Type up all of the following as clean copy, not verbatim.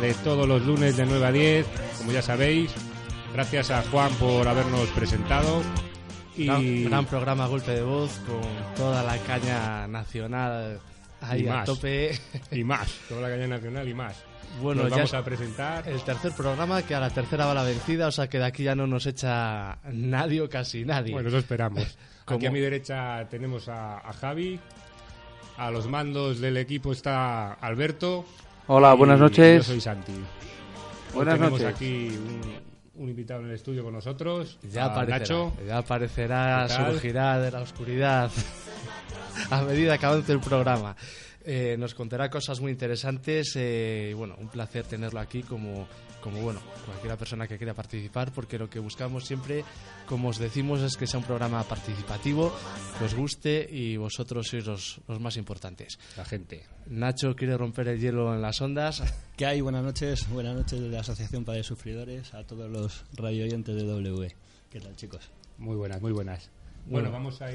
De todos los lunes de 9 a 10, como ya sabéis. Gracias a Juan por habernos presentado. Y gran programa, golpe de voz, con toda la caña nacional ahí a tope. Y más, toda la caña nacional y más. Bueno, nos vamos a presentar el tercer programa, que a la tercera va la vencida, o sea que de aquí ya no nos echa nadie o casi nadie. Bueno, eso esperamos. Aquí a mi derecha tenemos a Javi, a los mandos del equipo está Alberto. Hola, buenas noches. Yo soy Santi. Buenas noches. Tenemos aquí un invitado en el estudio con nosotros. Ya aparecerá, Nacho. Ya aparecerá, surgirá de la oscuridad a medida que avance el programa. Nos contará cosas muy interesantes. Y bueno, un placer tenerlo aquí como bueno, cualquier persona que quiera participar, porque lo que buscamos siempre, como os decimos, es que sea un programa participativo, que os guste, y vosotros sois los más importantes. La gente. Nacho quiere romper el hielo en las ondas. ¿Qué hay? Buenas noches de la Asociación Padres Sufridores, a todos los radio oyentes de W. ¿Qué tal, chicos? Muy buenas, muy buenas. Bueno, vamos a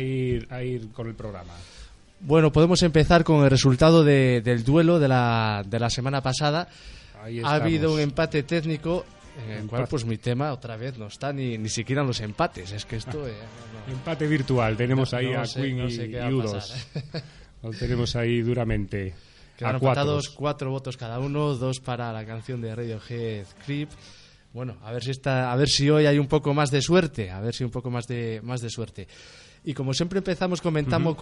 ir con el programa. Bueno, podemos empezar con el resultado del duelo de la semana pasada. Ha habido un empate técnico, en el cual pues mi tema otra vez no está ni siquiera en los empates. Es que esto... no. Empate virtual, tenemos Queen y U2. Los tenemos ahí duramente. Quedaron empatados, 4 votos cada uno, 2 para la canción de Radiohead, Creep. Bueno, a ver si hoy hay un poco más de suerte, suerte. Y como siempre empezamos comentando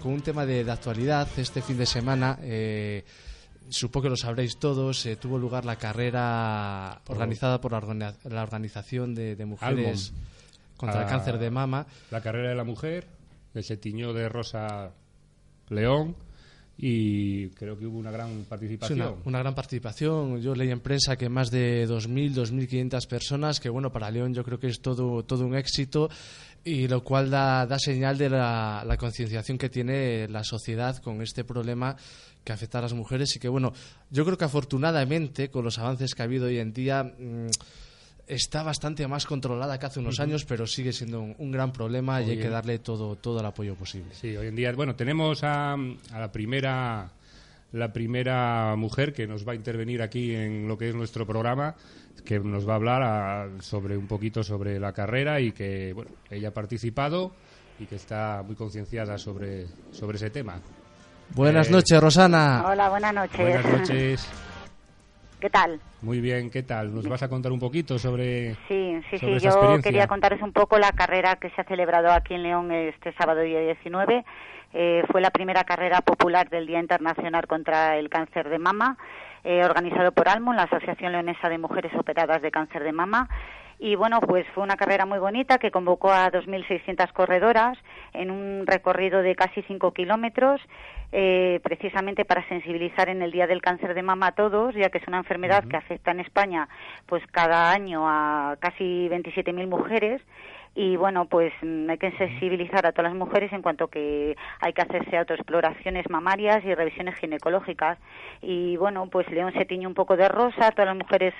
con un tema de actualidad. Este fin de semana, supongo que lo sabréis todos, tuvo lugar la carrera organizada por la Organización de Mujeres ALMON contra el Cáncer de Mama. La carrera de la mujer, que se tiñó de rosa león, y creo que hubo una gran participación. Sí, una gran participación. Yo leí en prensa que más de 2.000, 2.500 personas, que bueno, para León yo creo que es todo un éxito. Y lo cual da señal de la concienciación que tiene la sociedad con este problema que afecta a las mujeres. Y que, bueno, yo creo que afortunadamente, con los avances que ha habido hoy en día, está bastante más controlada que hace unos años, pero sigue siendo un gran problema y hay que darle todo el apoyo posible. Sí, hoy en día, bueno, tenemos a la primera mujer que nos va a intervenir aquí en lo que es nuestro programa, que nos va a hablar sobre la carrera, y que bueno, ella ha participado y que está muy concienciada sobre ese tema. Buenas noches, Rosana. Hola, buenas noches. Buenas noches. ¿Qué tal? Muy bien, ¿qué tal? ¿Nos vas a contar un poquito sobre esa experiencia? Yo quería contaros un poco la carrera que se ha celebrado aquí en León este sábado día 19. Fue la primera carrera popular del Día Internacional contra el Cáncer de Mama, organizado por ALMON, la Asociación Leonesa de Mujeres Operadas de Cáncer de Mama. Y bueno, pues fue una carrera muy bonita que convocó a 2.600 corredoras en un recorrido de casi 5 kilómetros, precisamente para sensibilizar en el Día del Cáncer de Mama a todos, ya que es una enfermedad que afecta en España pues cada año a casi 27.000 mujeres. Y bueno, pues hay que sensibilizar a todas las mujeres en cuanto que hay que hacerse autoexploraciones mamarias y revisiones ginecológicas. Y bueno, pues León se tiñó un poco de rosa, todas las mujeres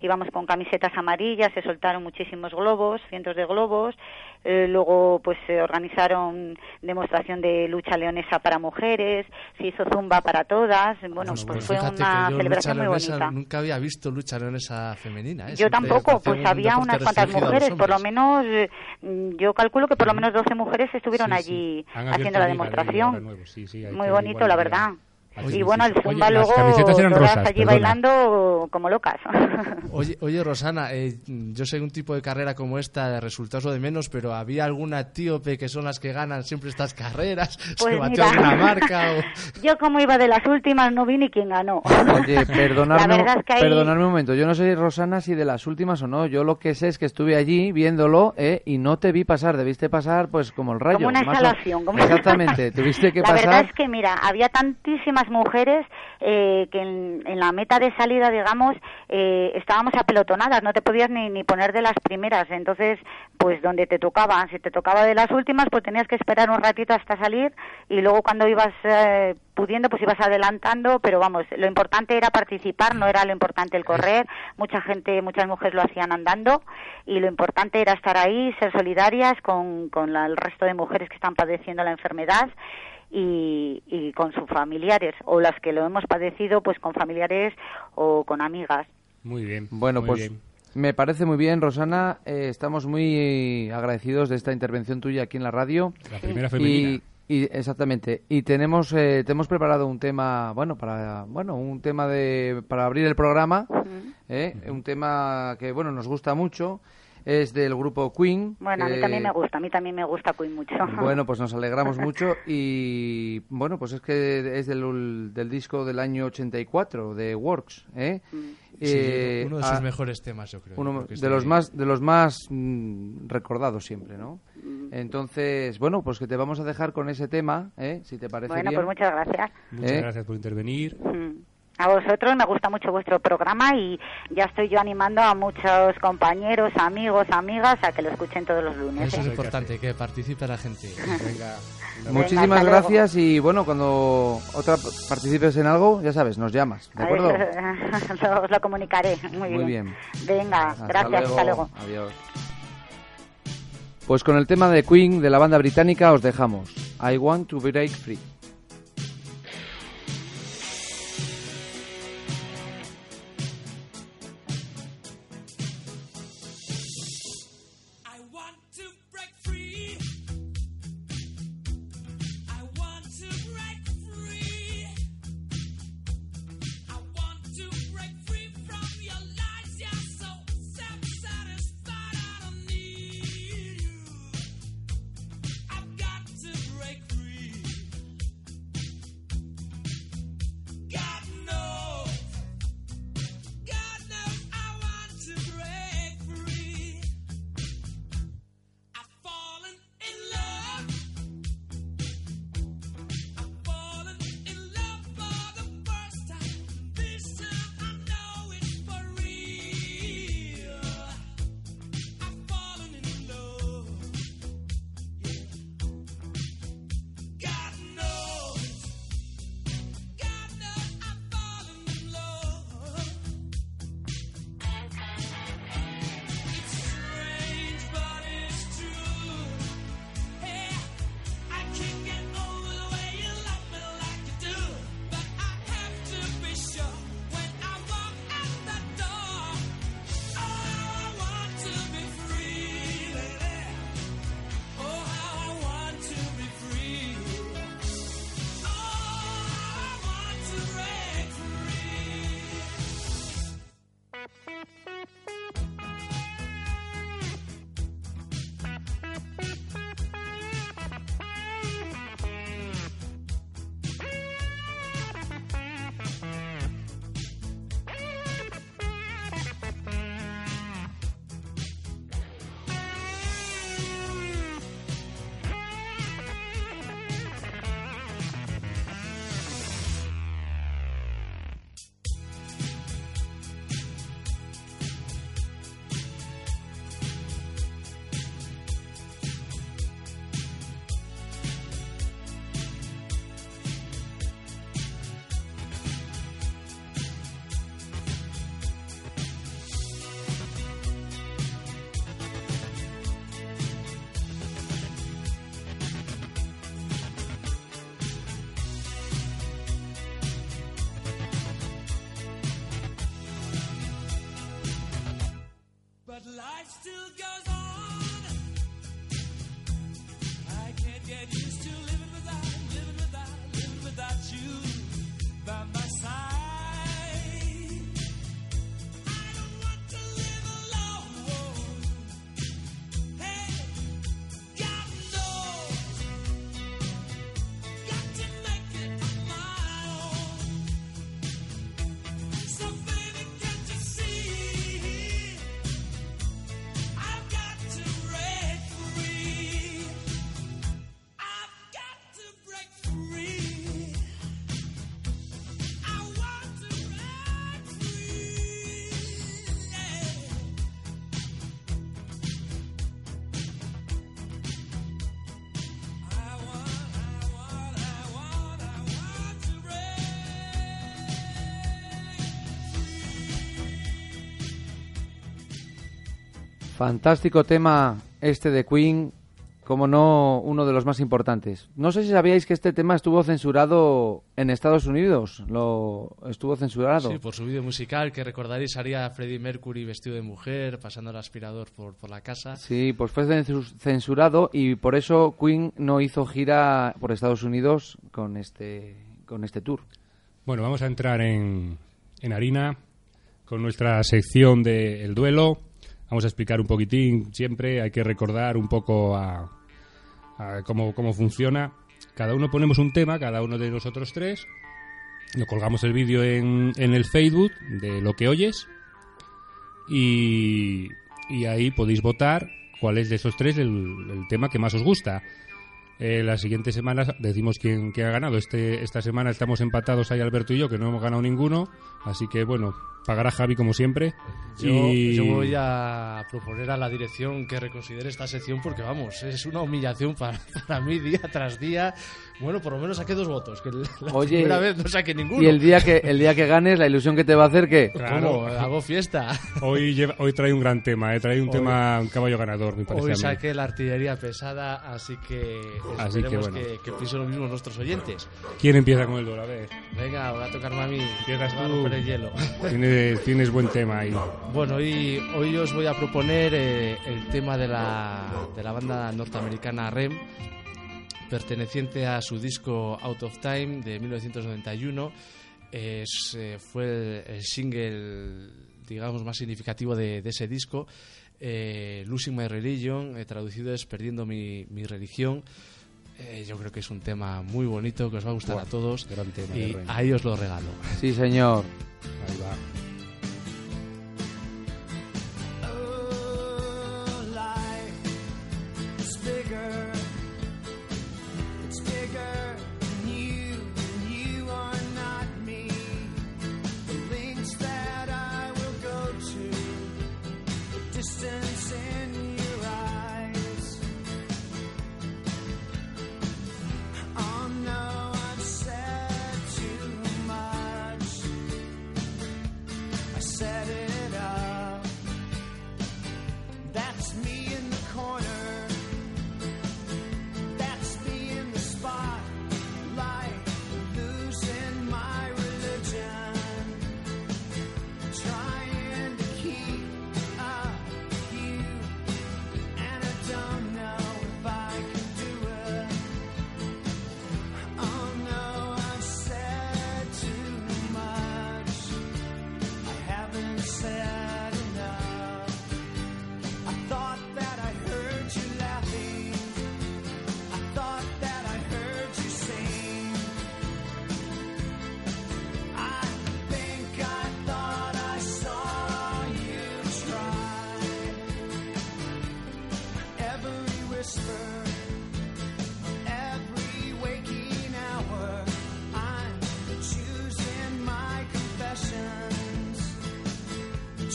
íbamos con camisetas amarillas, se soltaron muchísimos globos, cientos de globos. Luego pues se organizaron demostración de lucha leonesa para mujeres, se hizo zumba para todas. Bueno, pues fue una celebración muy bonita. Nunca había visto lucha leonesa femenina. Yo tampoco, pues había unas cuantas mujeres, por lo menos. Yo calculo que por lo menos 12 mujeres estuvieron allí haciendo la demostración. Muy bonito, la verdad. Y bueno, el zumba luego, todas allí bailando como locas. Oye, Rosana, yo sé que un tipo de carrera como esta resulta eso de menos, pero ¿había alguna etíope que son las que ganan siempre estas carreras? Pues ¿se batió alguna marca? Yo, como iba de las últimas, no vi ni quién ganó. Oye, perdonadme un momento. Yo no sé, Rosana, si de las últimas o no. Yo lo que sé es que estuve allí viéndolo y no te vi pasar. Debiste pasar pues como el rayo. Como una instalación. Exactamente. Tuviste que pasar. La verdad es que, mira, había tantísimas mujeres que en la meta de salida, digamos, estábamos apelotonadas, no te podías ni poner de las primeras. Entonces, pues donde te tocaba, si te tocaba de las últimas, pues tenías que esperar un ratito hasta salir, y luego cuando ibas pudiendo, pues ibas adelantando, pero vamos, lo importante era participar, no era lo importante el correr. Mucha gente, muchas mujeres lo hacían andando, y lo importante era estar ahí, ser solidarias con el resto de mujeres que están padeciendo la enfermedad, y con sus familiares, o las que lo hemos padecido, pues con familiares o con amigas. Muy bien. Bueno, pues bien. Me parece muy bien, Rosana. Estamos muy agradecidos de esta intervención tuya aquí en la radio. La primera femenina. Y exactamente. Y tenemos te hemos preparado un tema, para abrir el programa, un tema que nos gusta mucho. Es del grupo Queen. Bueno, a mí también me gusta Queen mucho. Bueno, pues nos alegramos mucho, y bueno, pues es que es del disco del año 84 de Works, Sí, uno de sus mejores temas, yo creo. Uno de los más recordados siempre, ¿no? Entonces, bueno, pues que te vamos a dejar con ese tema, si te parece bien. Bueno, pues muchas gracias. Muchas gracias por intervenir. A vosotros, me gusta mucho vuestro programa, y ya estoy yo animando a muchos compañeros, amigos, amigas a que lo escuchen todos los lunes. Eso es importante, que participe la gente. Venga. Muchísimas gracias, y bueno, cuando participes en algo, ya sabes, nos llamas, ¿de acuerdo? Os lo comunicaré, muy bien. Venga, gracias, hasta luego. Adiós. Pues con el tema de Queen, de la banda británica, os dejamos. I Want to Break Free. But life still goes on. I can't get used to living without you by my side. I don't want to live alone. Hey, God knows, got to make it on my own. So baby, can't you see? Fantástico tema este de Queen, como no, uno de los más importantes. No sé si sabíais que este tema estuvo censurado en Estados Unidos. Lo estuvo censurado. Sí, por su vídeo musical, que recordaréis, haría a Freddie Mercury vestido de mujer, pasando el aspirador por la casa. Sí, pues fue censurado y por eso Queen no hizo gira por Estados Unidos con este tour. Bueno, vamos a entrar en harina con nuestra sección de El Duelo. Vamos a explicar un poquitín, siempre hay que recordar un poco a cómo funciona. Cada uno ponemos un tema, cada uno de nosotros tres. Lo colgamos el vídeo en el Facebook de Lo Que Oyes. Y ahí podéis votar cuál es de esos tres el tema que más os gusta. Las siguientes semanas decimos quién ha ganado. Esta semana estamos empatados ahí Alberto y yo, que no hemos ganado ninguno. Así que, bueno, pagará Javi como siempre. Yo voy a proponer a la dirección que reconsidere esta sección porque, vamos, es una humillación para mí día tras día. Bueno, por lo menos saqué 2 votos, que la primera vez no saqué ninguno. Y el día que ganes, la ilusión que te va a hacer, ¿qué? Claro, ¿cómo? Hago fiesta. Hoy trae un gran tema, trae un caballo ganador, me parece. Hoy saqué la artillería pesada, así que esperemos que piensen lo mismo nuestros oyentes. ¿Quién empieza con el duelo? A ver. Venga, voy a tocar mami. Empiezas tú. El hielo. Tienes buen tema ahí. Bueno, y hoy os voy a proponer el tema de la banda norteamericana REM, perteneciente a su disco Out of Time de 1991. Fue el single, digamos, más significativo de ese disco. Losing My Religion, traducido es Perdiendo mi religión. Yo creo que es un tema muy bonito que os va a gustar a todos. Gran tema, y ahí os lo regalo. Sí, señor. Ahí va.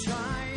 Trying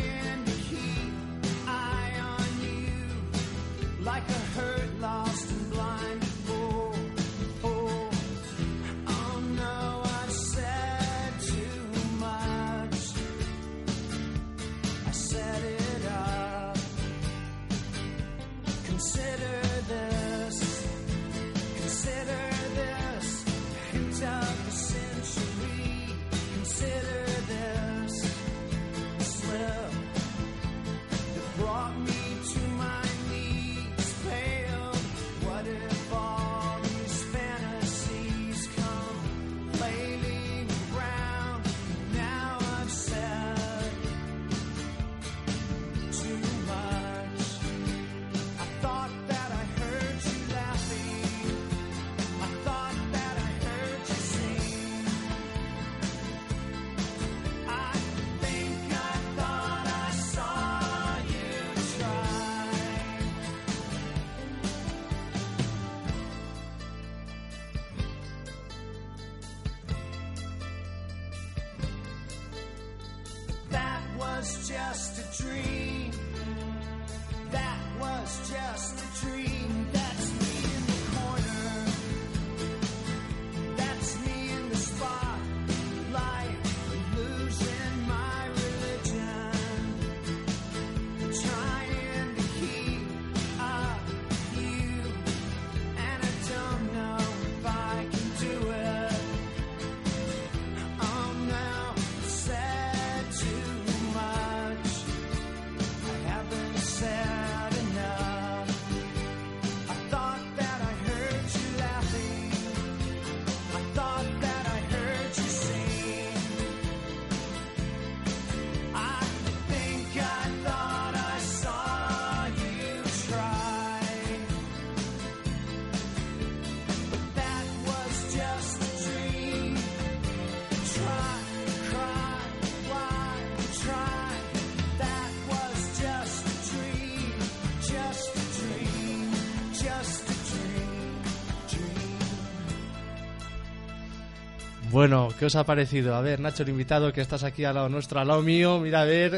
Bueno, ¿qué os ha parecido? A ver, Nacho, el invitado, que estás aquí al lado nuestro, al lado mío, mira, a ver...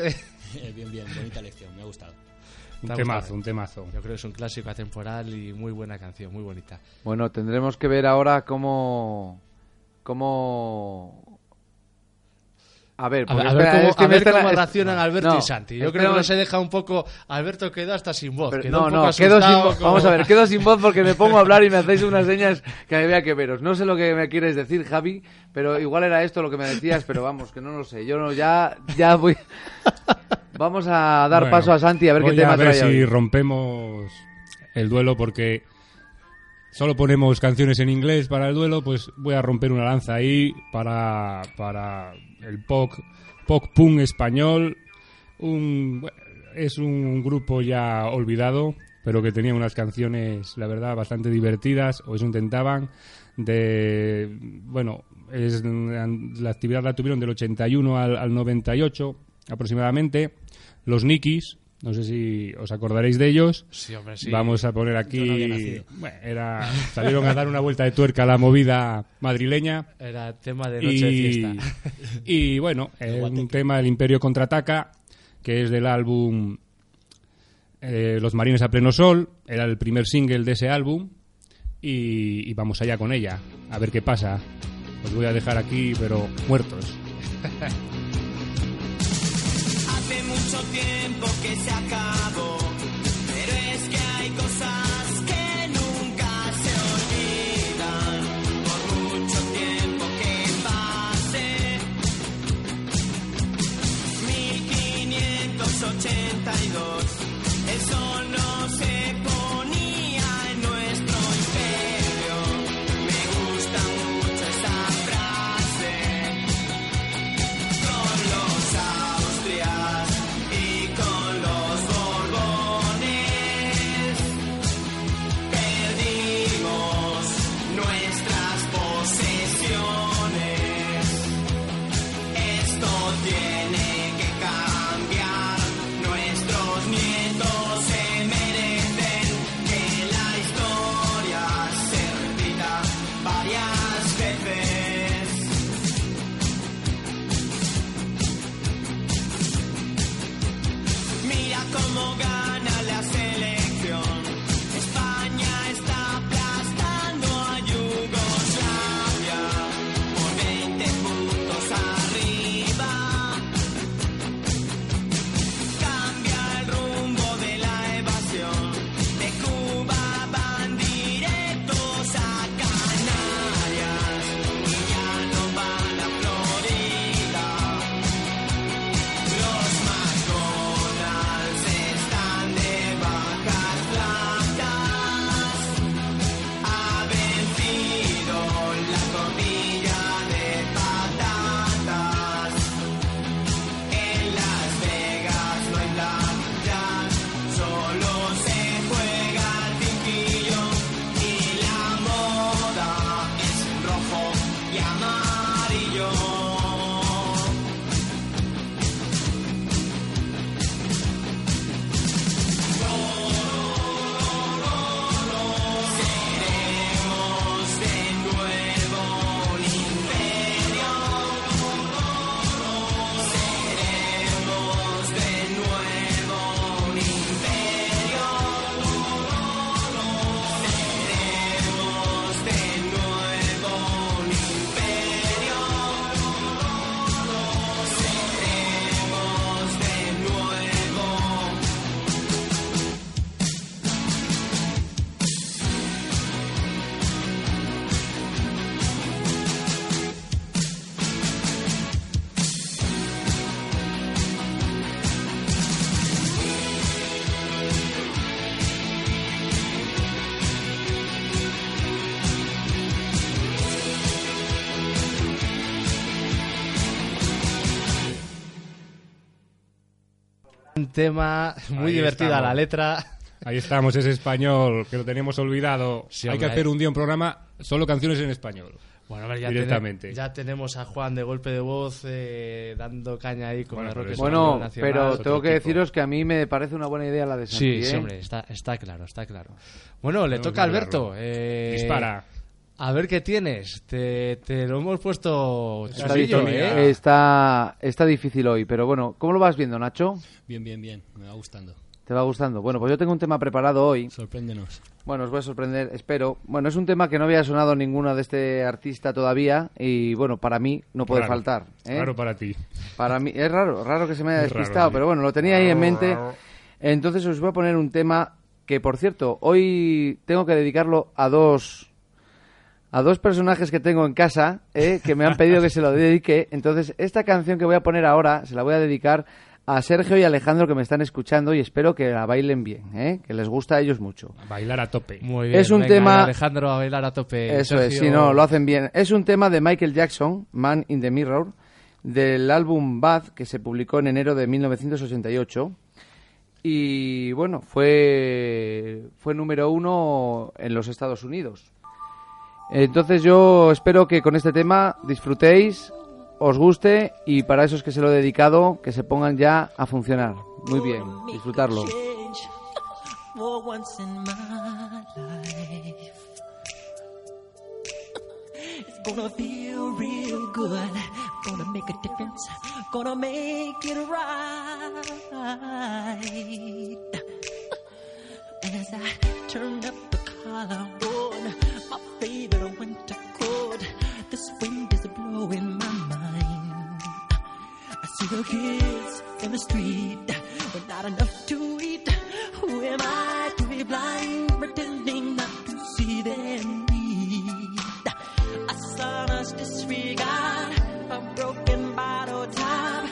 Bien, bien, bonita lección, me ha gustado. Un temazo. Yo creo que es un clásico atemporal y muy buena canción, muy bonita. Bueno, tendremos que ver ahora cómo... A ver cómo reaccionan Alberto y Santi. Yo creo que no se deja un poco... Alberto quedó hasta sin voz. Vamos a ver, quedo sin voz porque me pongo a hablar y me hacéis unas señas que me vea que veros. No sé lo que me quieres decir, Javi, pero igual era esto lo que me decías, pero vamos, que no lo sé. Yo no, ya voy... Vamos a dar paso a Santi a ver qué tema trae. A ver si rompemos el duelo, porque solo ponemos canciones en inglés para el duelo, pues voy a romper una lanza ahí para el pop punk español. Es un grupo ya olvidado, pero que tenía unas canciones, la verdad, bastante divertidas, o eso intentaban. La actividad la tuvieron del 81 al 98 aproximadamente. Los Nikis, no sé si os acordaréis de ellos. Sí, hombre, sí. Vamos a poner aquí... salieron a dar una vuelta de tuerca a la movida madrileña. Era tema de noche de fiesta. Y bueno, un tema del Imperio Contraataca, que es del álbum Los Marines a Pleno Sol. Era el primer single de ese álbum. Y vamos allá con ella, a ver qué pasa. Os voy a dejar aquí, pero muertos. Mucho tiempo que se acabó, pero es que hay cosas que nunca se olvidan, por mucho tiempo que pase. 1582, el sol no se ponía en nuestro imperio. Me gusta mucho esa frase, con los austrias tema muy divertida la letra. Ahí estamos, ese español que lo teníamos olvidado. Sí, hombre, hay que hacer un día un programa solo canciones en español. Bueno, a ver, directamente. Ya tenemos a Juan de Golpe de Voz dando caña ahí con el rock. Bueno, pero tengo que deciros que a mí me parece una buena idea la de Santi. Sí, hombre, está claro. Bueno, le toca a Alberto. Dispara. A ver qué tienes. Te lo hemos puesto chasillo, ¿eh? Está difícil hoy, pero bueno, ¿cómo lo vas viendo, Nacho? Bien, me va gustando. ¿Te va gustando? Bueno, pues yo tengo un tema preparado hoy. Sorpréndenos. Bueno, os voy a sorprender, espero. Bueno, es un tema que no había sonado ninguno de este artista todavía y, bueno, para mí no puede faltar. ¿Eh? Raro para ti. Para mí es raro que se me haya despistado, pero bueno, lo tenía ahí en mente. Entonces os voy a poner un tema que, por cierto, hoy tengo que dedicarlo a dos personajes que tengo en casa, que me han pedido que se lo dedique. Entonces, esta canción que voy a poner ahora se la voy a dedicar a Sergio y Alejandro, que me están escuchando, y espero que la bailen bien, que les gusta a ellos mucho. A bailar a tope. Muy bien, es un tema... Alejandro, a bailar a tope. Eso Sergio... es, si no, lo hacen bien. Es un tema de Michael Jackson, Man in the Mirror, del álbum Bad, que se publicó en enero de 1988. Y bueno, fue número 1 en los Estados Unidos. Entonces yo espero que con este tema disfrutéis, os guste, y para esos que se lo he dedicado, que se pongan ya a funcionar. Muy bien, disfrutarlo. My favorite winter coat, this wind is blowing my mind. I see the kids in the street, but not enough to eat. Who am I to be blind, pretending not to see them need? I saw us disregard a broken bottle top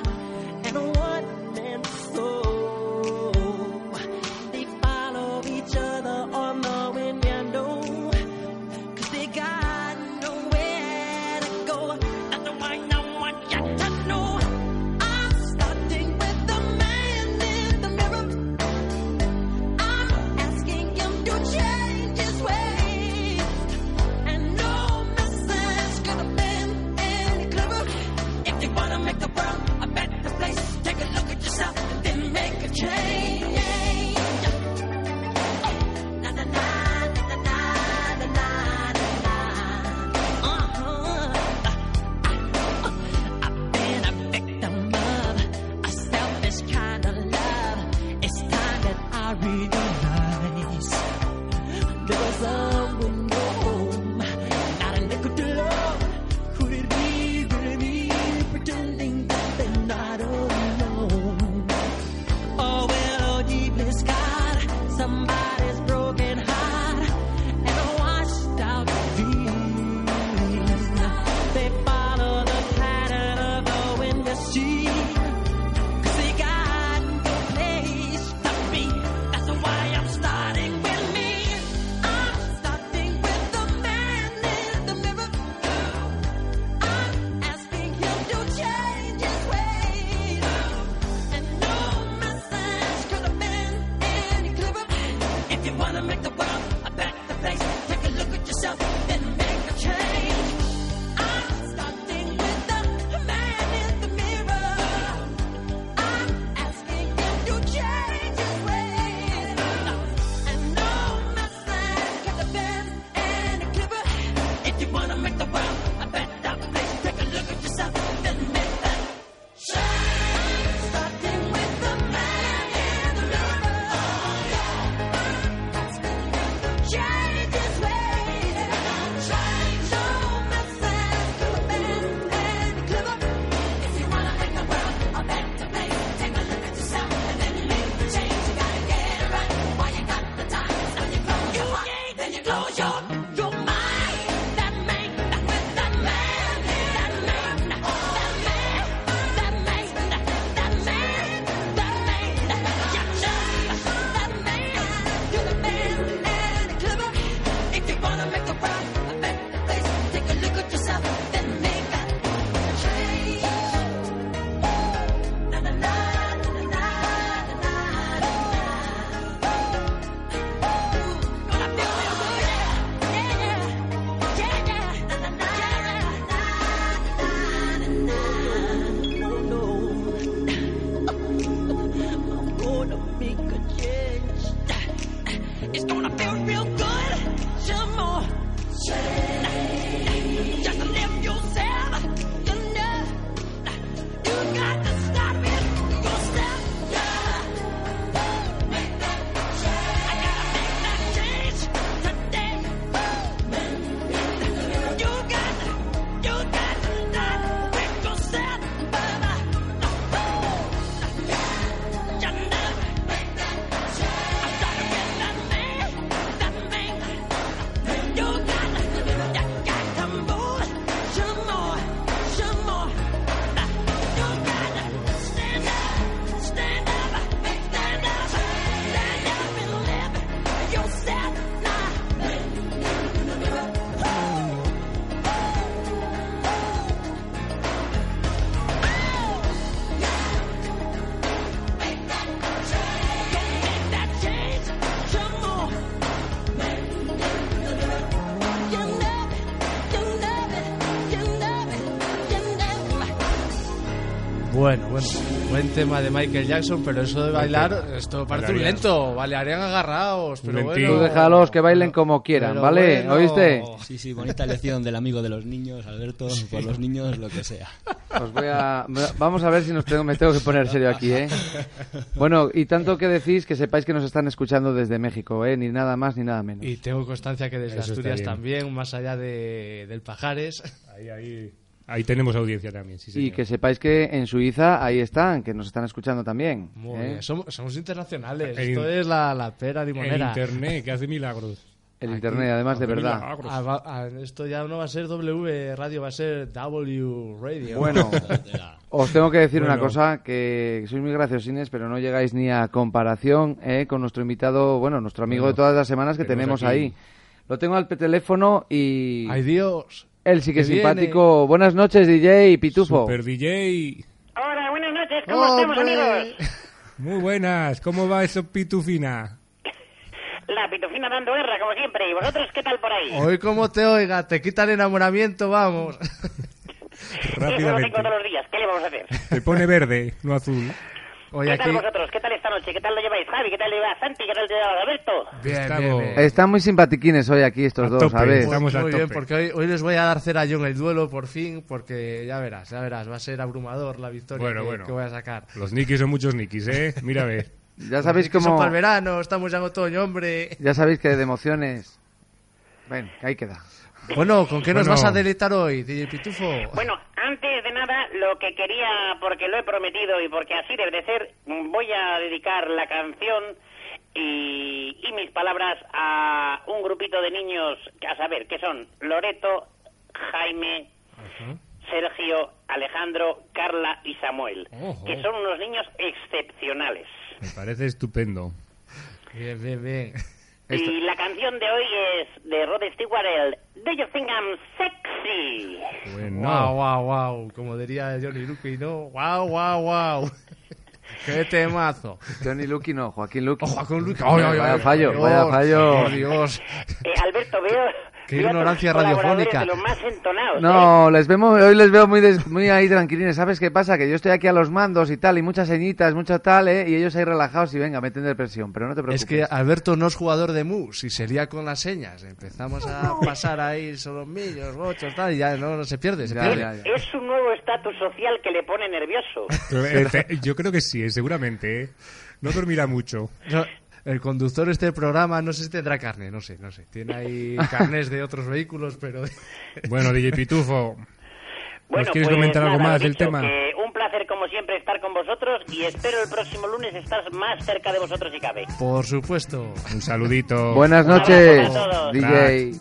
and a one man soul. They follow each other on the wind. Bueno. Buen tema de Michael Jackson, pero eso de bailar, esto parte un lento. Bailarían agarrados, pero bueno. Tú déjalos que bailen como quieran, pero ¿vale? Bueno. ¿Oíste? Sí, bonita lección del amigo de los niños, Alberto, sí. Por los niños, lo que sea. Os voy a... Vamos a ver si me tengo que poner serio aquí, ¿eh? Bueno, y tanto que decís que sepáis que nos están escuchando desde México, ¿eh? Ni nada más ni nada menos. Y tengo constancia que desde Asturias también, más allá del Pajares. Ahí tenemos audiencia también, sí, señor. Y que sepáis que en Suiza ahí están, que nos están escuchando también. Muy bien. Somos internacionales. Esto es la pera limonera. El internet, que hace milagros. El internet, además, de verdad. Esto ya no va a ser W Radio, va a ser W Radio. Bueno, os tengo que decir una cosa, que sois muy graciosines, pero no llegáis ni a comparación con nuestro invitado, nuestro amigo de todas las semanas que tenemos ahí. Lo tengo al teléfono y... ¡Ay, Dios! Él sí que es simpático. Buenas noches, DJ Pitufo. Super DJ. Hola, buenas noches. ¿Cómo estamos, amigos? Muy buenas. ¿Cómo va eso, Pitufina? La Pitufina dando guerra, como siempre. ¿Y vosotros qué tal por ahí? Hoy como te oiga, te quita el enamoramiento, vamos. Rápidamente. Eso lo tengo todos los días. ¿Qué le vamos a hacer? Te pone verde, no azul. Oye, ¿qué tal vosotros? ¿Qué tal esta noche? ¿Qué tal lo lleváis, Javi? ¿Qué tal lo lleváis, Santi? ¿Qué tal lo lleváis, Alberto? Bien. Están muy simpatiquines hoy aquí estos dos, a ver. Estamos muy bien, porque hoy les voy a dar cera yo en el duelo, por fin, porque ya verás, va a ser abrumador la victoria que voy a sacar. Los Nikis son muchos Nikis, ¿eh? Mira a ver. Ya sabéis cómo... Son para el verano, estamos ya en otoño, hombre. Ya sabéis que de emociones... Bueno, que ahí queda. Bueno, ¿con qué nos vas a deleitar hoy, DJ Pitufo? Bueno, antes de nada, lo que quería, porque lo he prometido y porque así debe de ser, voy a dedicar la canción y mis palabras a un grupito de niños, a saber, que son Loreto, Jaime, Sergio, Alejandro, Carla y Samuel, que son unos niños excepcionales. Me parece estupendo. Bien. Y la canción de hoy es de Rod Stewart, el Do You Think I'm Sexy. Bueno. Wow, como diría Johnny Lucky, ¿no? Wow. ¡Qué temazo! Johnny Lucky no, Joaquín Lucky. Joaquín Lucky. Vaya fallo. Por Dios. Alberto, qué ignorancia radiofónica. No, hoy les veo muy ahí tranquilines. ¿Sabes qué pasa? Que yo estoy aquí a los mandos y tal, y muchas señitas, mucha tal, y ellos ahí relajados y venga, meten presión, pero no te preocupes. Es que Alberto no es jugador de mus, y sería con las señas. Empezamos a pasar ahí solomillos, bochos, tal, y ya no se pierde. Ya. Es un nuevo estatus social que le pone nervioso. Yo creo que sí, seguramente. No dormirá mucho. No. El conductor de este programa, no sé si tendrá carne, no sé. Tiene ahí carnés de otros vehículos, pero... Bueno, DJ Pitufo, ¿nos quieres comentar algo más del tema? Un placer, como siempre, estar con vosotros y espero el próximo lunes estar más cerca de vosotros si cabe. Por supuesto. Un saludito. Buenas noches, DJ.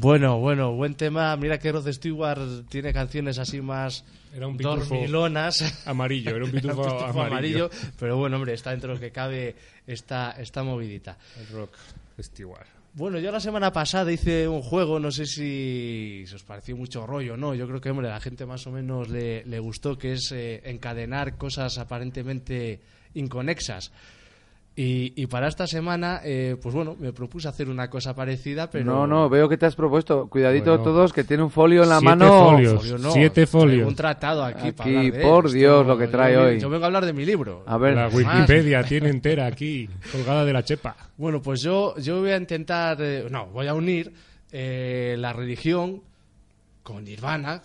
Bueno, buen tema. Mira que Rod Stewart tiene canciones así más... Era un pitufo dormilonas. Amarillo, era un pitufo amarillo. Pero bueno, hombre, está dentro de lo que cabe esta movidita. El Rock Stewart. Bueno, yo la semana pasada hice un juego, no sé si os pareció mucho rollo o no. Yo creo que, hombre, a la gente más o menos le gustó, que es encadenar cosas aparentemente inconexas. Y para esta semana, pues bueno, me propuse hacer una cosa parecida, pero... No, veo que te has propuesto. Cuidadito todos, que tiene un folio en la mano. Siete folios. Un tratado aquí para hablar de por Dios, lo que trae hoy. Yo vengo a hablar de mi libro. A ver. La Wikipedia tiene entera aquí, colgada de la chepa. Bueno, pues yo voy a intentar... voy a unir la religión con Nirvana,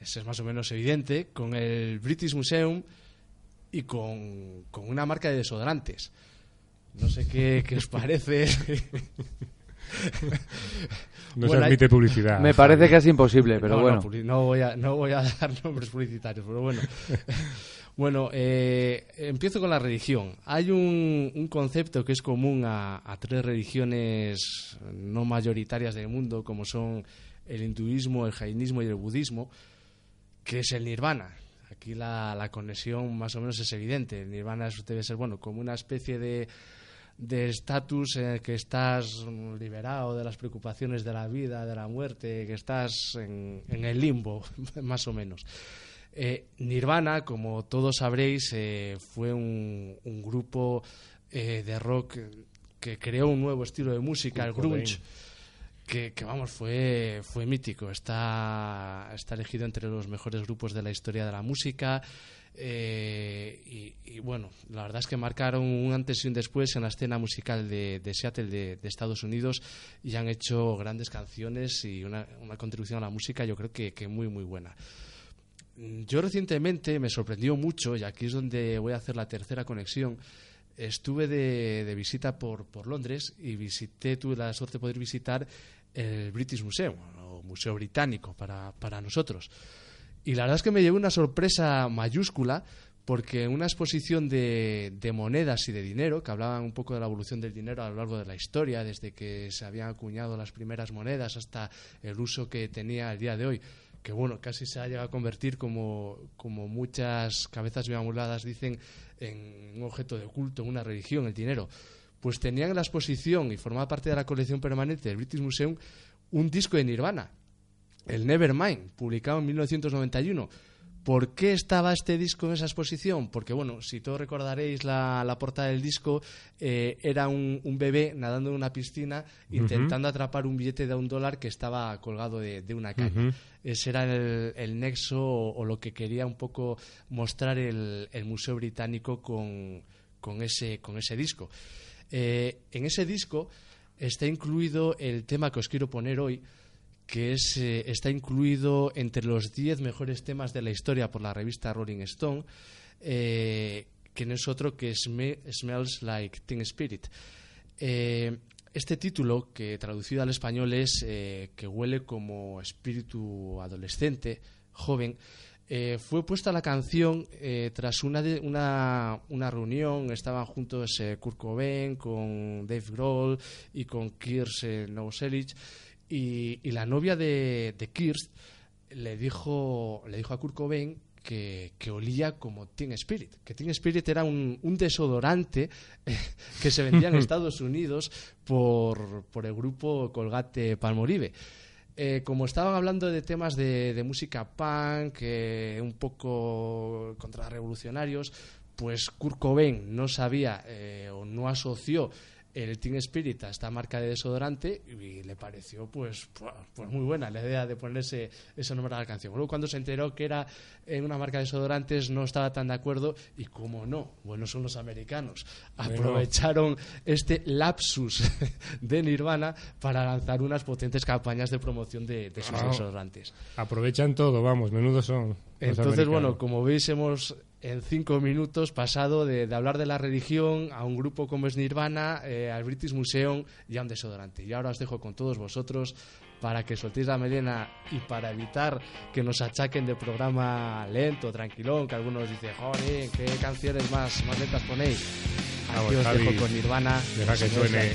eso es más o menos evidente, con el British Museum y con una marca de desodorantes. No sé qué os parece. No se admite publicidad. Me parece que es imposible, pero bueno. No voy a dar nombres publicitarios, pero bueno. Bueno, empiezo con la religión. Hay un concepto que es común a tres religiones no mayoritarias del mundo, como son el hinduismo, el jainismo y el budismo, que es el nirvana. Aquí la conexión más o menos es evidente. El nirvana debe ser como una especie de estatus en el que estás liberado de las preocupaciones de la vida, de la muerte, que estás en el limbo, más o menos. Nirvana, como todos sabréis, fue un grupo de rock que creó un nuevo estilo de música, el grunge. Que fue mítico, está elegido entre los mejores grupos de la historia de la música la verdad es que marcaron un antes y un después en la escena musical de Seattle, de Estados Unidos, y han hecho grandes canciones y una contribución a la música yo creo que muy muy buena. Yo recientemente me sorprendió mucho, y aquí es donde voy a hacer la tercera conexión. Estuve de visita por Londres y tuve la suerte de poder visitar el British Museum, o Museo Británico para nosotros. Y la verdad es que me llevé una sorpresa mayúscula, porque una exposición de monedas y de dinero, que hablaban un poco de la evolución del dinero a lo largo de la historia, desde que se habían acuñado las primeras monedas hasta el uso que tenía el día de hoy, que casi se ha llegado a convertir, como muchas cabezas bien amuladas dicen, en un objeto de culto, una religión, el dinero. Pues tenían en la exposición, y formaba parte de la colección permanente del British Museum, un disco de Nirvana, el Nevermind, publicado en 1991. ¿Por qué estaba este disco en esa exposición? Porque, si todos recordaréis la portada del disco, era un bebé nadando en una piscina intentando atrapar un billete de $1 que estaba colgado de una caña. Uh-huh. Ese era el nexo o lo que quería un poco mostrar el Museo Británico con ese disco. En ese disco está incluido el tema que os quiero poner hoy, que está incluido entre los 10 mejores temas de la historia por la revista Rolling Stone, que no es otro que Smells Like Teen Spirit. Este título, que traducido al español es Que huele como espíritu adolescente, joven, fue puesta la canción tras una reunión. Estaban juntos Kurt Cobain con Dave Grohl y con Krist Novoselic. Y la novia de Kirst le dijo a Kurt Cobain que olía como Teen Spirit. Que Teen Spirit era un desodorante que se vendía en Estados Unidos por el grupo Colgate-Palmolive. Como estaban hablando de temas de música punk, un poco contrarrevolucionarios, pues Kurt Cobain no sabía o no asoció el Teen Spirit a esta marca de desodorante, y le pareció pues muy buena la idea de ponerse ese nombre a la canción. Luego, cuando se enteró que era una marca de desodorantes, no estaba tan de acuerdo, y cómo no, son los americanos. Aprovecharon este lapsus de Nirvana para lanzar unas potentes campañas de promoción de sus desodorantes. Aprovechan todo, menudo son. Entonces, como veis, hemos en 5 minutos pasado de hablar de la religión a un grupo como es Nirvana, al British Museum y a un desodorante. Y ahora os dejo con todos vosotros para que soltéis la melena y para evitar que nos achaquen de programa lento, tranquilón, que algunos dicen, joder, qué canciones más lentas ponéis. Aquí os dejo con Nirvana. Deja que suene.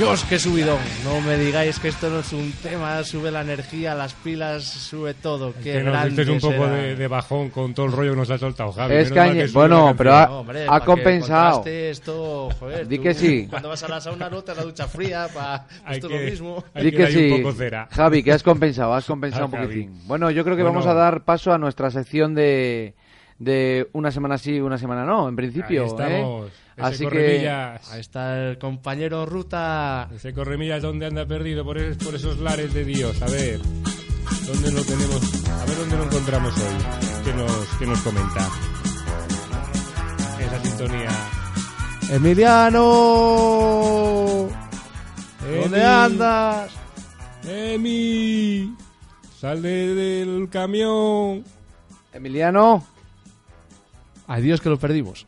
Dios, qué subidón. No me digáis que esto no es un tema. Sube la energía, las pilas, sube todo. Qué que nos diste un poco de bajón con todo el rollo que nos ha soltado Javi. Es que bueno, pero ha compensado. Esto, joder, di que sí. Cuando vas a la sauna no te la ducha fría, pa, esto es lo mismo. Di que sí. Javi, que has compensado, un poquitín. Bueno, yo creo que vamos a dar paso a nuestra sección de una semana sí, una semana no, en principio. Ahí estamos. Así que ahí está el compañero Ruta. Ese Corremillas, ¿dónde anda perdido? Por esos lares de Dios. A ver, ¿dónde lo tenemos? A ver, ¿dónde lo encontramos hoy? ¿Qué nos comenta? Esa sintonía. ¡Emiliano! ¿Dónde andas? ¡Emi! ¡Sal del camión! ¡Emiliano! Adiós, que lo perdimos.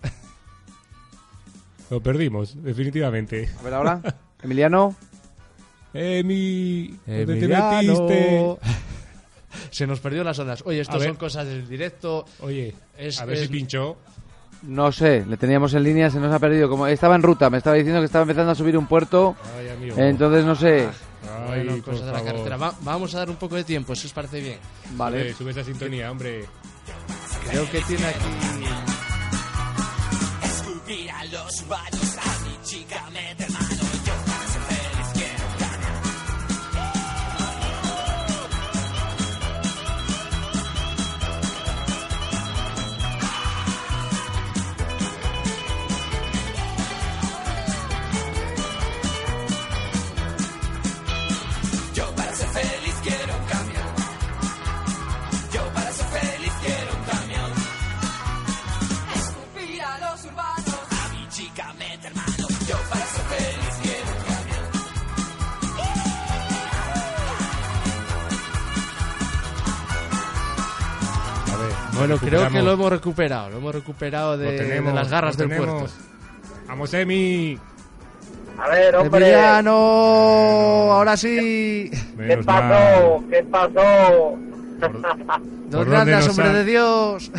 Lo perdimos, definitivamente. A ver ahora, Emiliano. ¿Dónde te metiste? Se nos perdió las ondas. Oye, esto son cosas del directo. Oye, a ver si pinchó. No sé, le teníamos en línea, se nos ha perdido. Como estaba en ruta, me estaba diciendo que estaba empezando a subir un puerto. Ay, amigo. Entonces no sé. Ay, bueno, cosas de la carretera. Vamos a dar un poco de tiempo, si os parece bien. Vale. Sube esa sintonía, hombre. Creo que tiene aquí... a los vados, a mi chica mete mano, yo para ser feliz quiero ganar. Yo para ser feliz quiero un camión. Yo para ser feliz quiero un camión. Escupir a los urbanos. Chicamente, hermano, yo para ser feliz quiero un camión. A ver, bueno, creo que lo hemos recuperado de las garras del puerto. ¡Vamos, Emi! A ver, hombre. ¡Emiliano! ¡Ahora sí! ¿Qué pasó? ¿Qué pasó? ¿Dónde andas, hombre de Dios?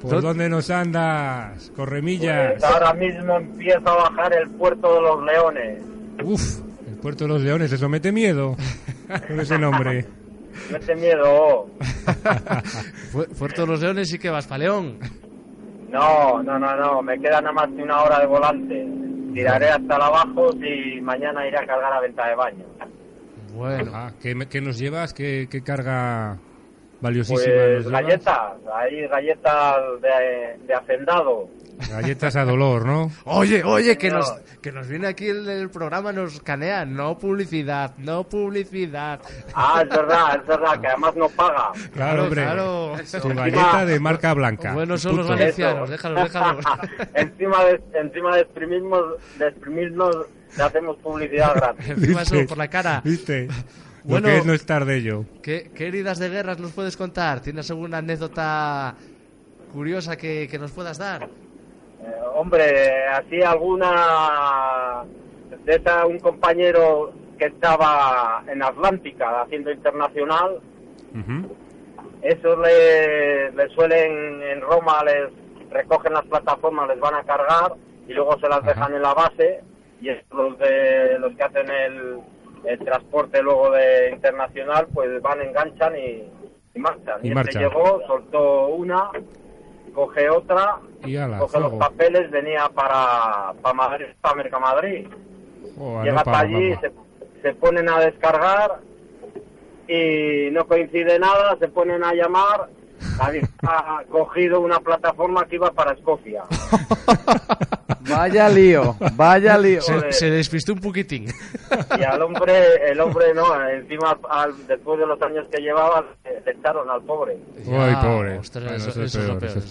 ¿Por dónde nos andas, Corremillas? Pues ahora mismo empieza a bajar el Puerto de los Leones. Uf, el Puerto de los Leones, eso mete miedo. Con ese nombre. Mete miedo. Puerto de los Leones sí que vas para León. No, me queda nada más de 1 hora de volante. Tiraré hasta el abajo y mañana iré a cargar la venta de baño. Bueno, ¿qué nos llevas? ¿Qué carga...? Pues galletas de hacendado. Galletas a dolor, ¿no? Oye, que nos viene aquí el programa, nos canean. No publicidad. Ah, es verdad, que además no paga. Claro, hombre. Claro. Tu galleta de marca blanca. Bueno, son los valencianos, déjalos. encima de exprimirnos, le hacemos publicidad gratis. Encima eso, por la cara. ¿Viste? Bueno, lo que es no estar de ello. ¿Qué heridas de guerras nos puedes contar? ¿Tienes alguna anécdota curiosa que nos puedas dar? Hombre, así alguna... un compañero que estaba en Atlántica haciendo internacional. Uh-huh. Eso le suelen... En Roma les recogen las plataformas, les van a cargar y luego se las dejan en la base. Y es los que hacen el transporte luego de internacional, pues van, enganchan y marchan. Y este llegó, soltó una, coge otra, y coge fuego. Los papeles, venía para Madrid, para Mercamadrid. Llega hasta allí, se ponen a descargar y no coincide nada, se ponen a llamar. Ha cogido una plataforma que iba para Escocia. Vaya lío. Se despistó un poquitín. Y al hombre, encima después de los años que llevaba, le echaron al pobre. Ay, pobre. Ostras, bueno, eso es lo peor.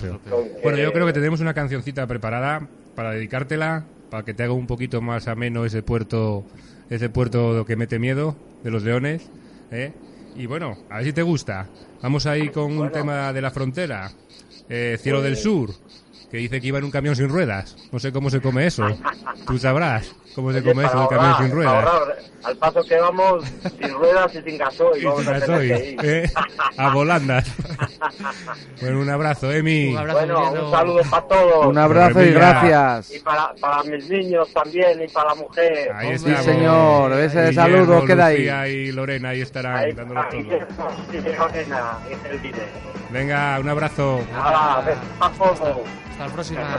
Bueno, yo creo que tenemos una cancioncita preparada para dedicártela, para que te haga un poquito más ameno ese puerto que mete miedo de los leones, ¿eh? Y bueno, a ver si te gusta. Vamos ahí con un tema de la frontera, Cielo del Sur, que dice que iba en un camión sin ruedas. No sé cómo se come eso, tú sabrás. ¿Cómo se come eso, el camión sin ruedas? Ahorrar, al paso que vamos, sin ruedas y sin gasoil. Vamos sin gasoil, a volandas. Bueno, un abrazo, Emi. Un abrazo, bueno, un saludo para todos. Un abrazo y gracias. Y para mis niños también, y para la mujer. Ahí está, sí, señor. Ese saludo queda ahí. Y Lorena, ahí estarán dándolo todo. Lorena, es el video. Venga, un abrazo. Hasta la próxima.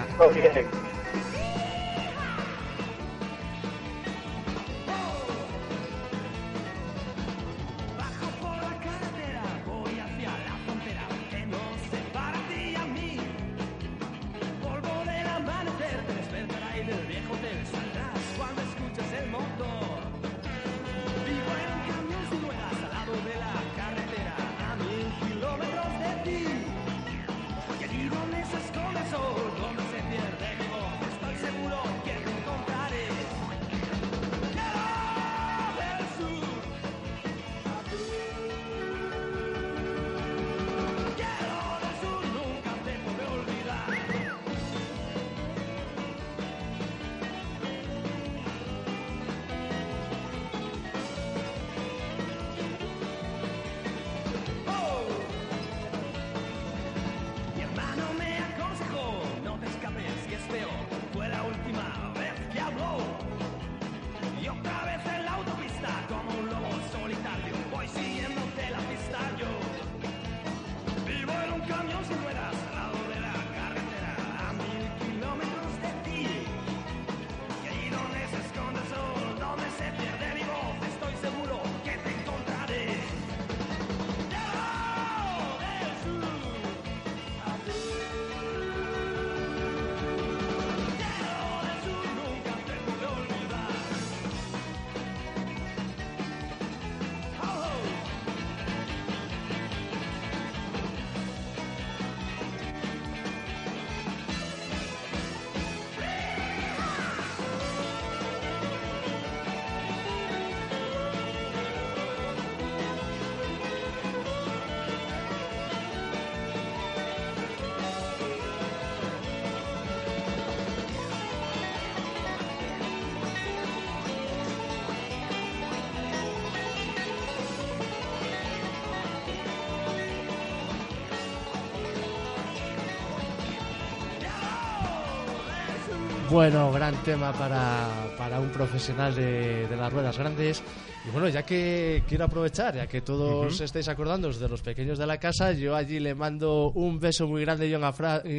Bueno, gran tema para un profesional de las ruedas grandes. Y bueno, ya que quiero aprovechar, ya que todos estáis acordándoos de los pequeños de la casa, yo allí le mando un beso muy grande y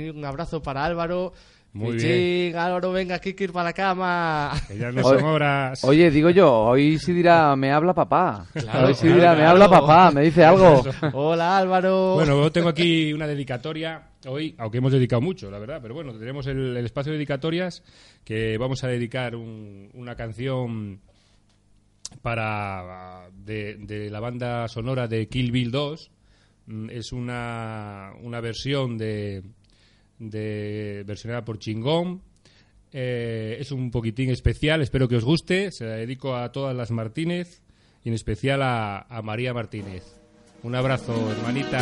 un abrazo para Álvaro. Muy bien. Álvaro, venga, hay que ir para la cama. Que ya no son horas. Oye, digo yo, hoy sí dirá, me habla papá. Claro, hoy sí dirá, me habla papá, me dice algo. Hola, Álvaro. Bueno, yo tengo aquí una dedicatoria. Hoy, aunque hemos dedicado mucho, la verdad, pero bueno, tenemos el espacio de dedicatorias, que vamos a dedicar una canción de la banda sonora de Kill Bill 2. Es una versión versionada por Chingón. Es un poquitín especial, espero que os guste. Se la dedico a todas las Martínez y en especial a María Martínez. Un abrazo, hermanita.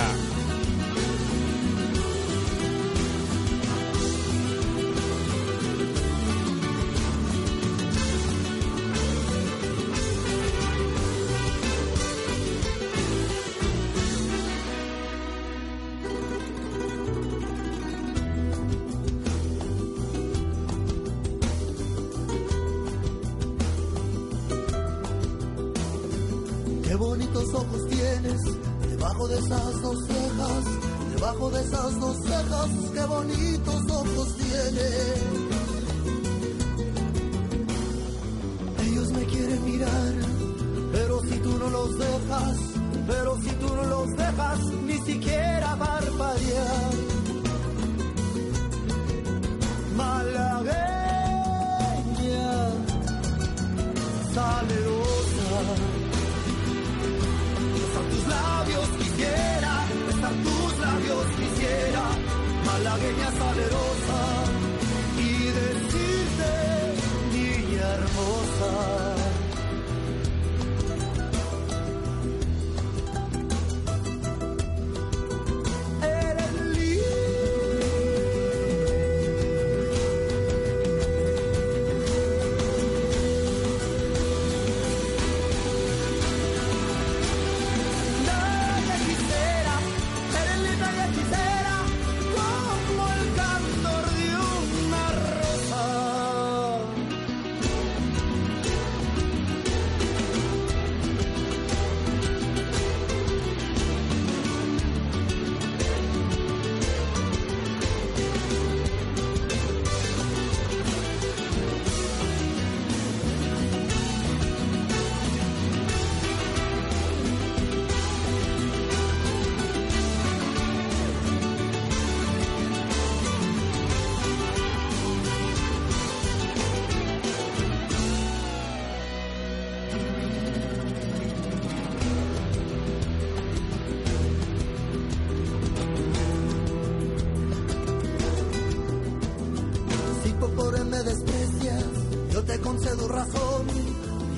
concedo razón,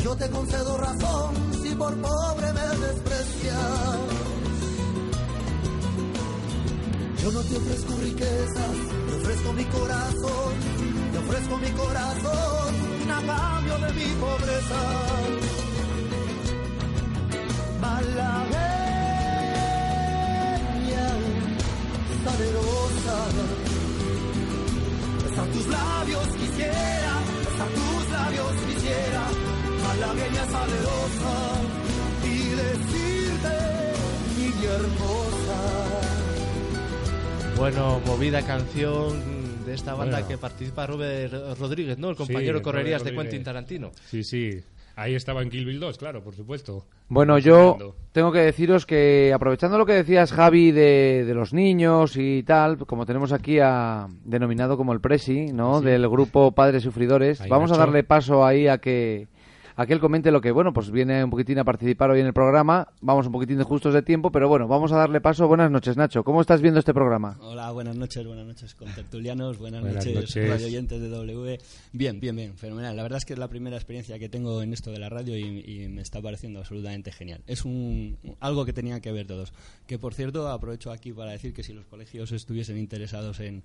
yo te concedo razón, si por pobre me desprecias. Yo no te ofrezco riquezas, te ofrezco mi corazón, te ofrezco mi corazón a cambio de mi pobreza. Malagueña, salerosa, besar tus labios quisiera, besar tus labios quisiera, malagueña salerosa, y decirte, niña hermosa. Bueno, movida canción de esta banda, bueno, que participa Robert Rodríguez, ¿no? El compañero sí, Correrías de Quentin Tarantino. Sí, sí. Ahí estaba en Kill Bill 2, claro, por supuesto. Bueno, yo tengo que deciros que, aprovechando lo que decías, Javi, de los niños y tal, como tenemos aquí a denominado como el Presi, ¿no? Sí. Del grupo Padres Sufridores, ahí vamos a darle paso ahí a que él comente lo que, bueno, pues viene un poquitín a participar hoy en el programa. Vamos un poquitín de justos de tiempo, pero bueno, vamos a darle paso. Buenas noches, Nacho. ¿Cómo estás viendo este programa? Hola, buenas noches contertulianos, buenas noches radio oyentes de W. Bien, bien, bien, fenomenal. La verdad es que es la primera experiencia que tengo en esto de la radio y me está pareciendo absolutamente genial. Es algo que tenían que ver todos. Que, por cierto, aprovecho aquí para decir que si los colegios estuviesen interesados en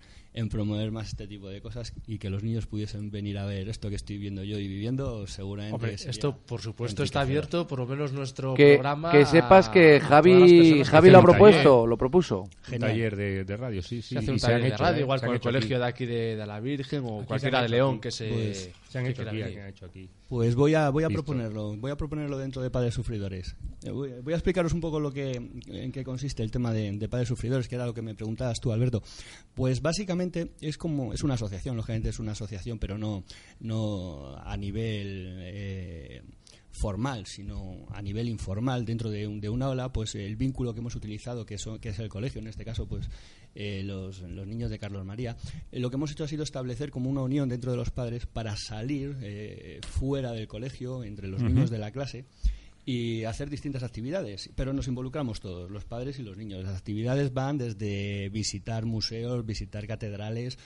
promover más este tipo de cosas y que los niños pudiesen venir a ver esto que estoy viendo yo y viviendo, seguramente... Hombre, esto, por supuesto, está abierto, por lo menos nuestro programa... Que sepas que Javi lo ha propuesto, lo propuso. Un taller de radio, sí, sí. Se hace un taller de radio, igual con el colegio de aquí de la Virgen o cualquiera de León que se... Se han hecho aquí. Pues voy a proponerlo. Voy a proponerlo dentro de Padres Sufridores. Voy a explicaros un poco en qué consiste el tema de Padres Sufridores, que era lo que me preguntabas tú, Alberto. Pues básicamente es una asociación, lógicamente es una asociación, pero no a nivel formal, sino a nivel informal dentro de una ola, pues el vínculo que hemos utilizado, que es el colegio, en este caso pues los niños de Carlos María, lo que hemos hecho ha sido establecer como una unión dentro de los padres para salir fuera del colegio, entre los niños de la clase, y hacer distintas actividades, pero nos involucramos todos, los padres y los niños. Las actividades van desde visitar museos, visitar catedrales,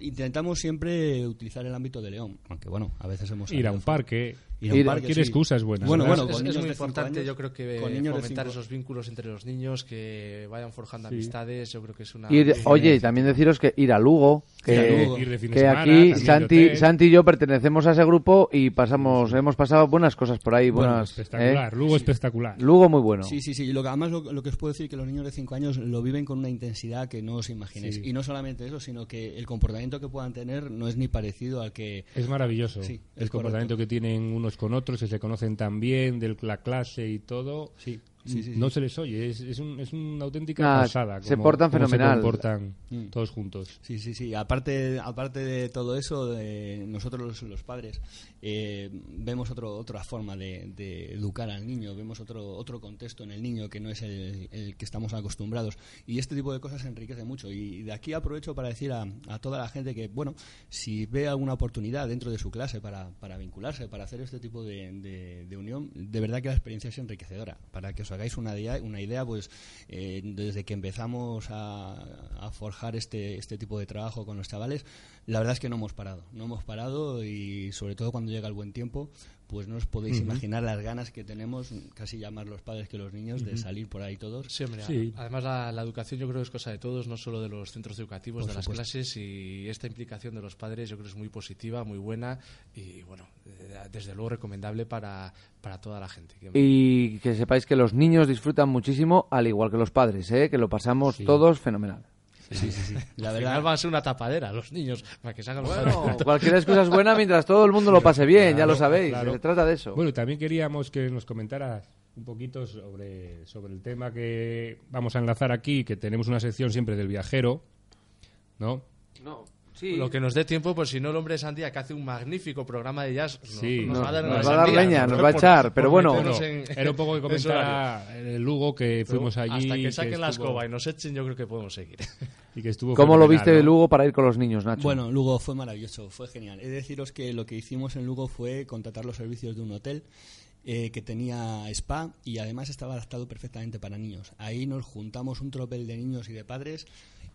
intentamos siempre utilizar el ámbito de León, aunque bueno, a veces hemos... Ir a un parque, cualquier excusa es buena. Bueno, es muy importante, yo creo que fomentar esos vínculos entre los niños, que vayan forjando amistades, yo creo que es una... Oye, y también deciros que ir a Lugo, que aquí Santi y yo pertenecemos a ese grupo y hemos pasado buenas cosas por ahí, buenas... Lugo espectacular. Lugo muy bueno. Sí, sí, sí. Además, lo que os puedo decir que los niños de 5 años lo viven con una intensidad que no os imaginéis. Sí. Y no solamente eso, sino que el comportamiento que puedan tener no es ni parecido al que... Es maravilloso. Sí, el comportamiento que tienen unos con otros, que se conocen tan bien, de la clase y todo. Sí. Sí, sí, sí. No se les oye, es una auténtica pasada. Se portan fenomenal. Se comportan todos juntos. Sí, sí, sí. Aparte de todo eso, nosotros los padres vemos otra forma de educar al niño, vemos otro contexto en el niño que no es el que estamos acostumbrados. Y este tipo de cosas enriquece mucho. Y de aquí aprovecho para decir a toda la gente que, bueno, si ve alguna oportunidad dentro de su clase para vincularse, para hacer este tipo de unión, de verdad que la experiencia es enriquecedora. Para que os hagáis una idea, pues desde que empezamos a forjar este tipo de trabajo con los chavales, la verdad es que no hemos parado y sobre todo cuando llega el buen tiempo, pues no os podéis imaginar las ganas que tenemos, casi ya más los padres que los niños, de salir por ahí todos. Sí, hombre, sí. Además la educación yo creo que es cosa de todos, no solo de los centros educativos, por supuesto, las clases, y esta implicación de los padres yo creo que es muy positiva, muy buena y bueno, desde luego recomendable para toda la gente. Y que sepáis que los niños disfrutan muchísimo, al igual que los padres, que lo pasamos todos fenomenal. Sí, sí, sí. La verdad va a ser una tapadera, los niños, para que se hagan cualquier excusa es buena mientras todo el mundo lo pase bien, claro, ya lo sabéis, claro. Se trata de eso. Bueno, también queríamos que nos comentaras un poquito sobre el tema que vamos a enlazar aquí, que tenemos una sección siempre del viajero, ¿no? No. Sí. Lo que nos dé tiempo, pues si no, el hombre de Sandía, que hace un magnífico programa de jazz, sí, nos va a dar leña, nos va a echar, pero bueno. Era un poco que comentara el Lugo, que fuimos allí. Hasta que saquen la escoba y nos echen, yo creo que podemos seguir. Y que estuvo ¿Cómo lo viste de Lugo para ir con los niños, Nacho? Bueno, Lugo fue maravilloso, fue genial. He de deciros que lo que hicimos en Lugo fue contratar los servicios de un hotel que tenía spa y además estaba adaptado perfectamente para niños. Ahí nos juntamos un tropel de niños y de padres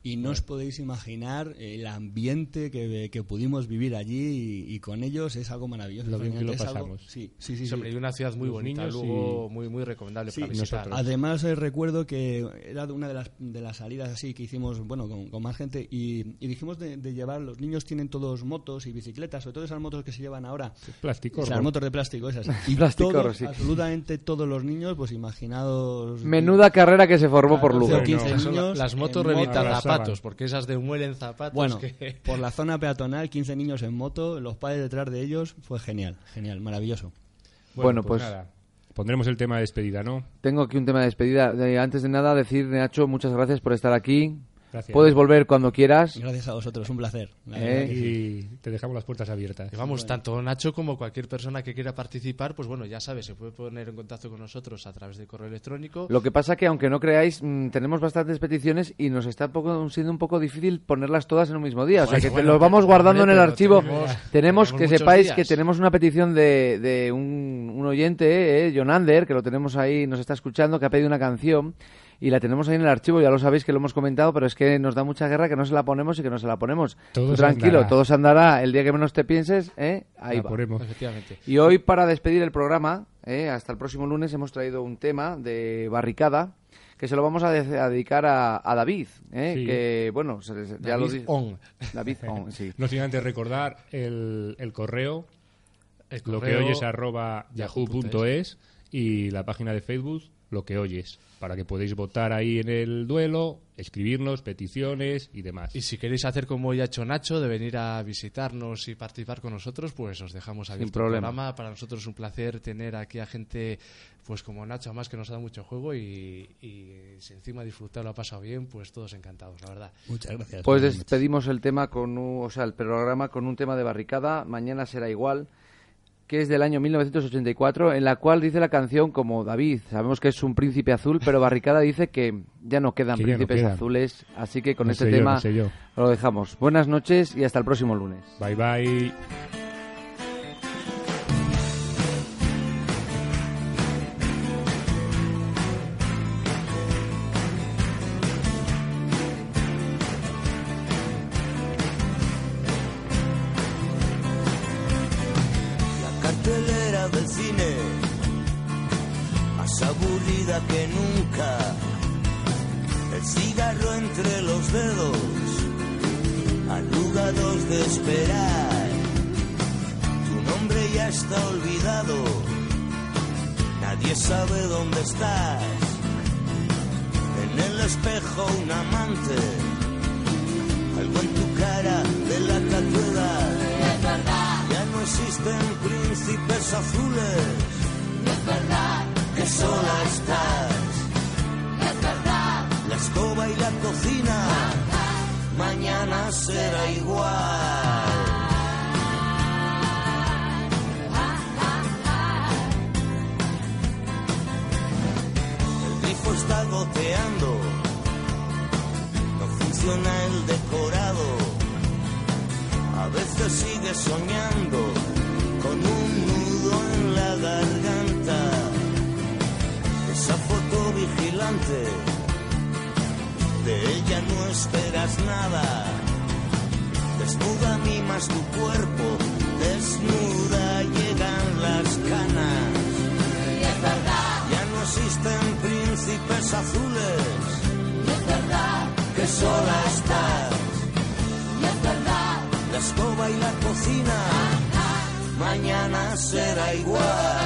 y no os podéis imaginar el ambiente que pudimos vivir allí y con ellos es algo maravilloso. Lo bien que lo pasamos. Algo, sí. Sobre una ciudad muy bonita, luego muy, muy recomendable para visitar. Además, recuerdo que era una de las salidas así que hicimos con más gente y dijimos de llevar, los niños tienen todos motos y bicicletas, sobre todo esas motos que se llevan ahora. Plásticos. O sea, motos de plástico, esas. Y todos, absolutamente todos los niños, pues imaginados... Menuda carrera que se formó por Lugo. 15 niños, las motos revientan zapatos, porque esas demuelen zapatos. Bueno, que... por la zona peatonal, 15 niños en moto, los padres detrás de ellos, fue genial, maravilloso. Bueno pues nada. Pondremos el tema de despedida, ¿no? Tengo aquí un tema de despedida. Antes de nada, decir, Nacho, muchas gracias por estar aquí. Gracias. Puedes volver cuando quieras. Gracias a vosotros, un placer. Y te dejamos las puertas abiertas. Y vamos, tanto Nacho como cualquier persona que quiera participar, pues bueno, ya sabes, se puede poner en contacto con nosotros a través de correo electrónico. Lo que pasa que, aunque no creáis, tenemos bastantes peticiones y nos está siendo un poco difícil ponerlas todas en un mismo día. Bueno, o sea, que los vamos guardando en el archivo. Tenemos que sepáis días. Que tenemos una petición de un oyente, Jonander, que lo tenemos ahí, nos está escuchando, que ha pedido una canción. Y la tenemos ahí en el archivo, ya lo sabéis que lo hemos comentado, pero es que nos da mucha guerra que no se la ponemos y que no se la ponemos. Todo tranquilo, todo se andará. El día que menos te pienses, ahí la va. Ponemos. Efectivamente. Y hoy, para despedir el programa, hasta el próximo lunes, hemos traído un tema de Barricada, que se lo vamos a dedicar a David, sí. Que bueno, ya David lo dice. David On, sí. No sin antes recordar el correo, lo que oyes @yahoo.es y la página de Facebook, Lo Que Oyes, para que podáis votar ahí en el duelo, escribirnos peticiones y demás. Y si queréis hacer como hoy ha hecho Nacho, de venir a visitarnos y participar con nosotros, pues os dejamos abierto el programa. Para nosotros es un placer tener aquí a gente pues como Nacho, además que nos ha dado mucho juego y si encima disfrutado lo ha pasado bien, pues todos encantados, la verdad. Muchas gracias. Pues despedimos el tema el programa con un tema de Barricada, Mañana Será Igual, que es del año 1984, en la cual dice la canción como David, sabemos que es un príncipe azul, pero Barricada dice que ya no quedan príncipes azules, así que con este tema lo dejamos. Buenas noches y hasta el próximo lunes. Bye bye. Que nunca, el cigarro entre los dedos, alugados de esperar, tu nombre ya está olvidado, nadie sabe dónde estás, en el espejo un amante, algo en tu cara de la tatuada, es verdad, ya no existen príncipes azules, es verdad. Que sola estás, es verdad. La escoba y la cocina, mañana será igual. El grifo está goteando, no funciona el decorado. A veces sigue soñando con un nudo en la garganta. Esa foto vigilante, de ella no esperas nada. Desnuda mimas tu cuerpo, desnuda llegan las canas. Y es verdad, ya no existen príncipes azules. Y es verdad, que sola estás. Y es verdad, la escoba y la cocina, mañana será igual.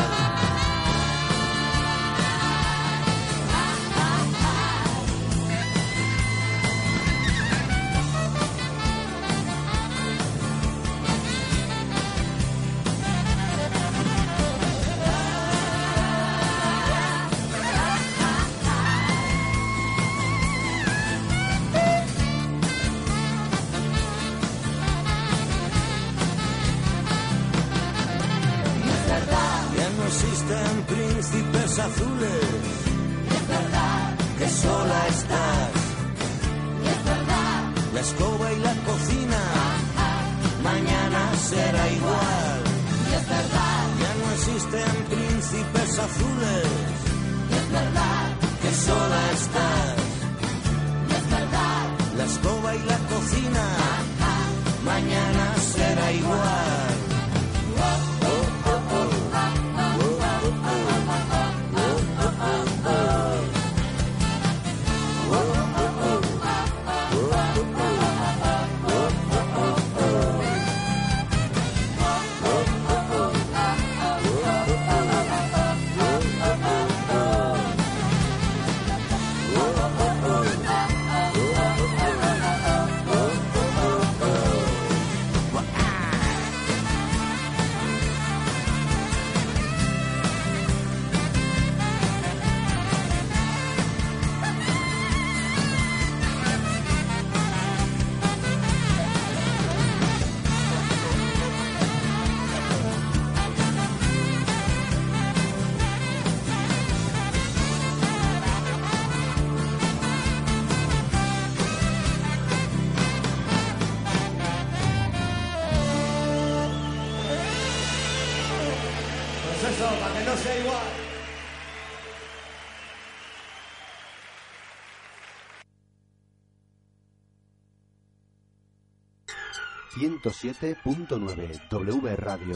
Príncipes azules, es verdad que sola estás, es verdad, la escoba y la cocina, mañana será igual, es verdad, ya no existen príncipes azules, es verdad que sola estás, es verdad, la escoba y la cocina, mañana será igual. Igual 107.9 W Radio.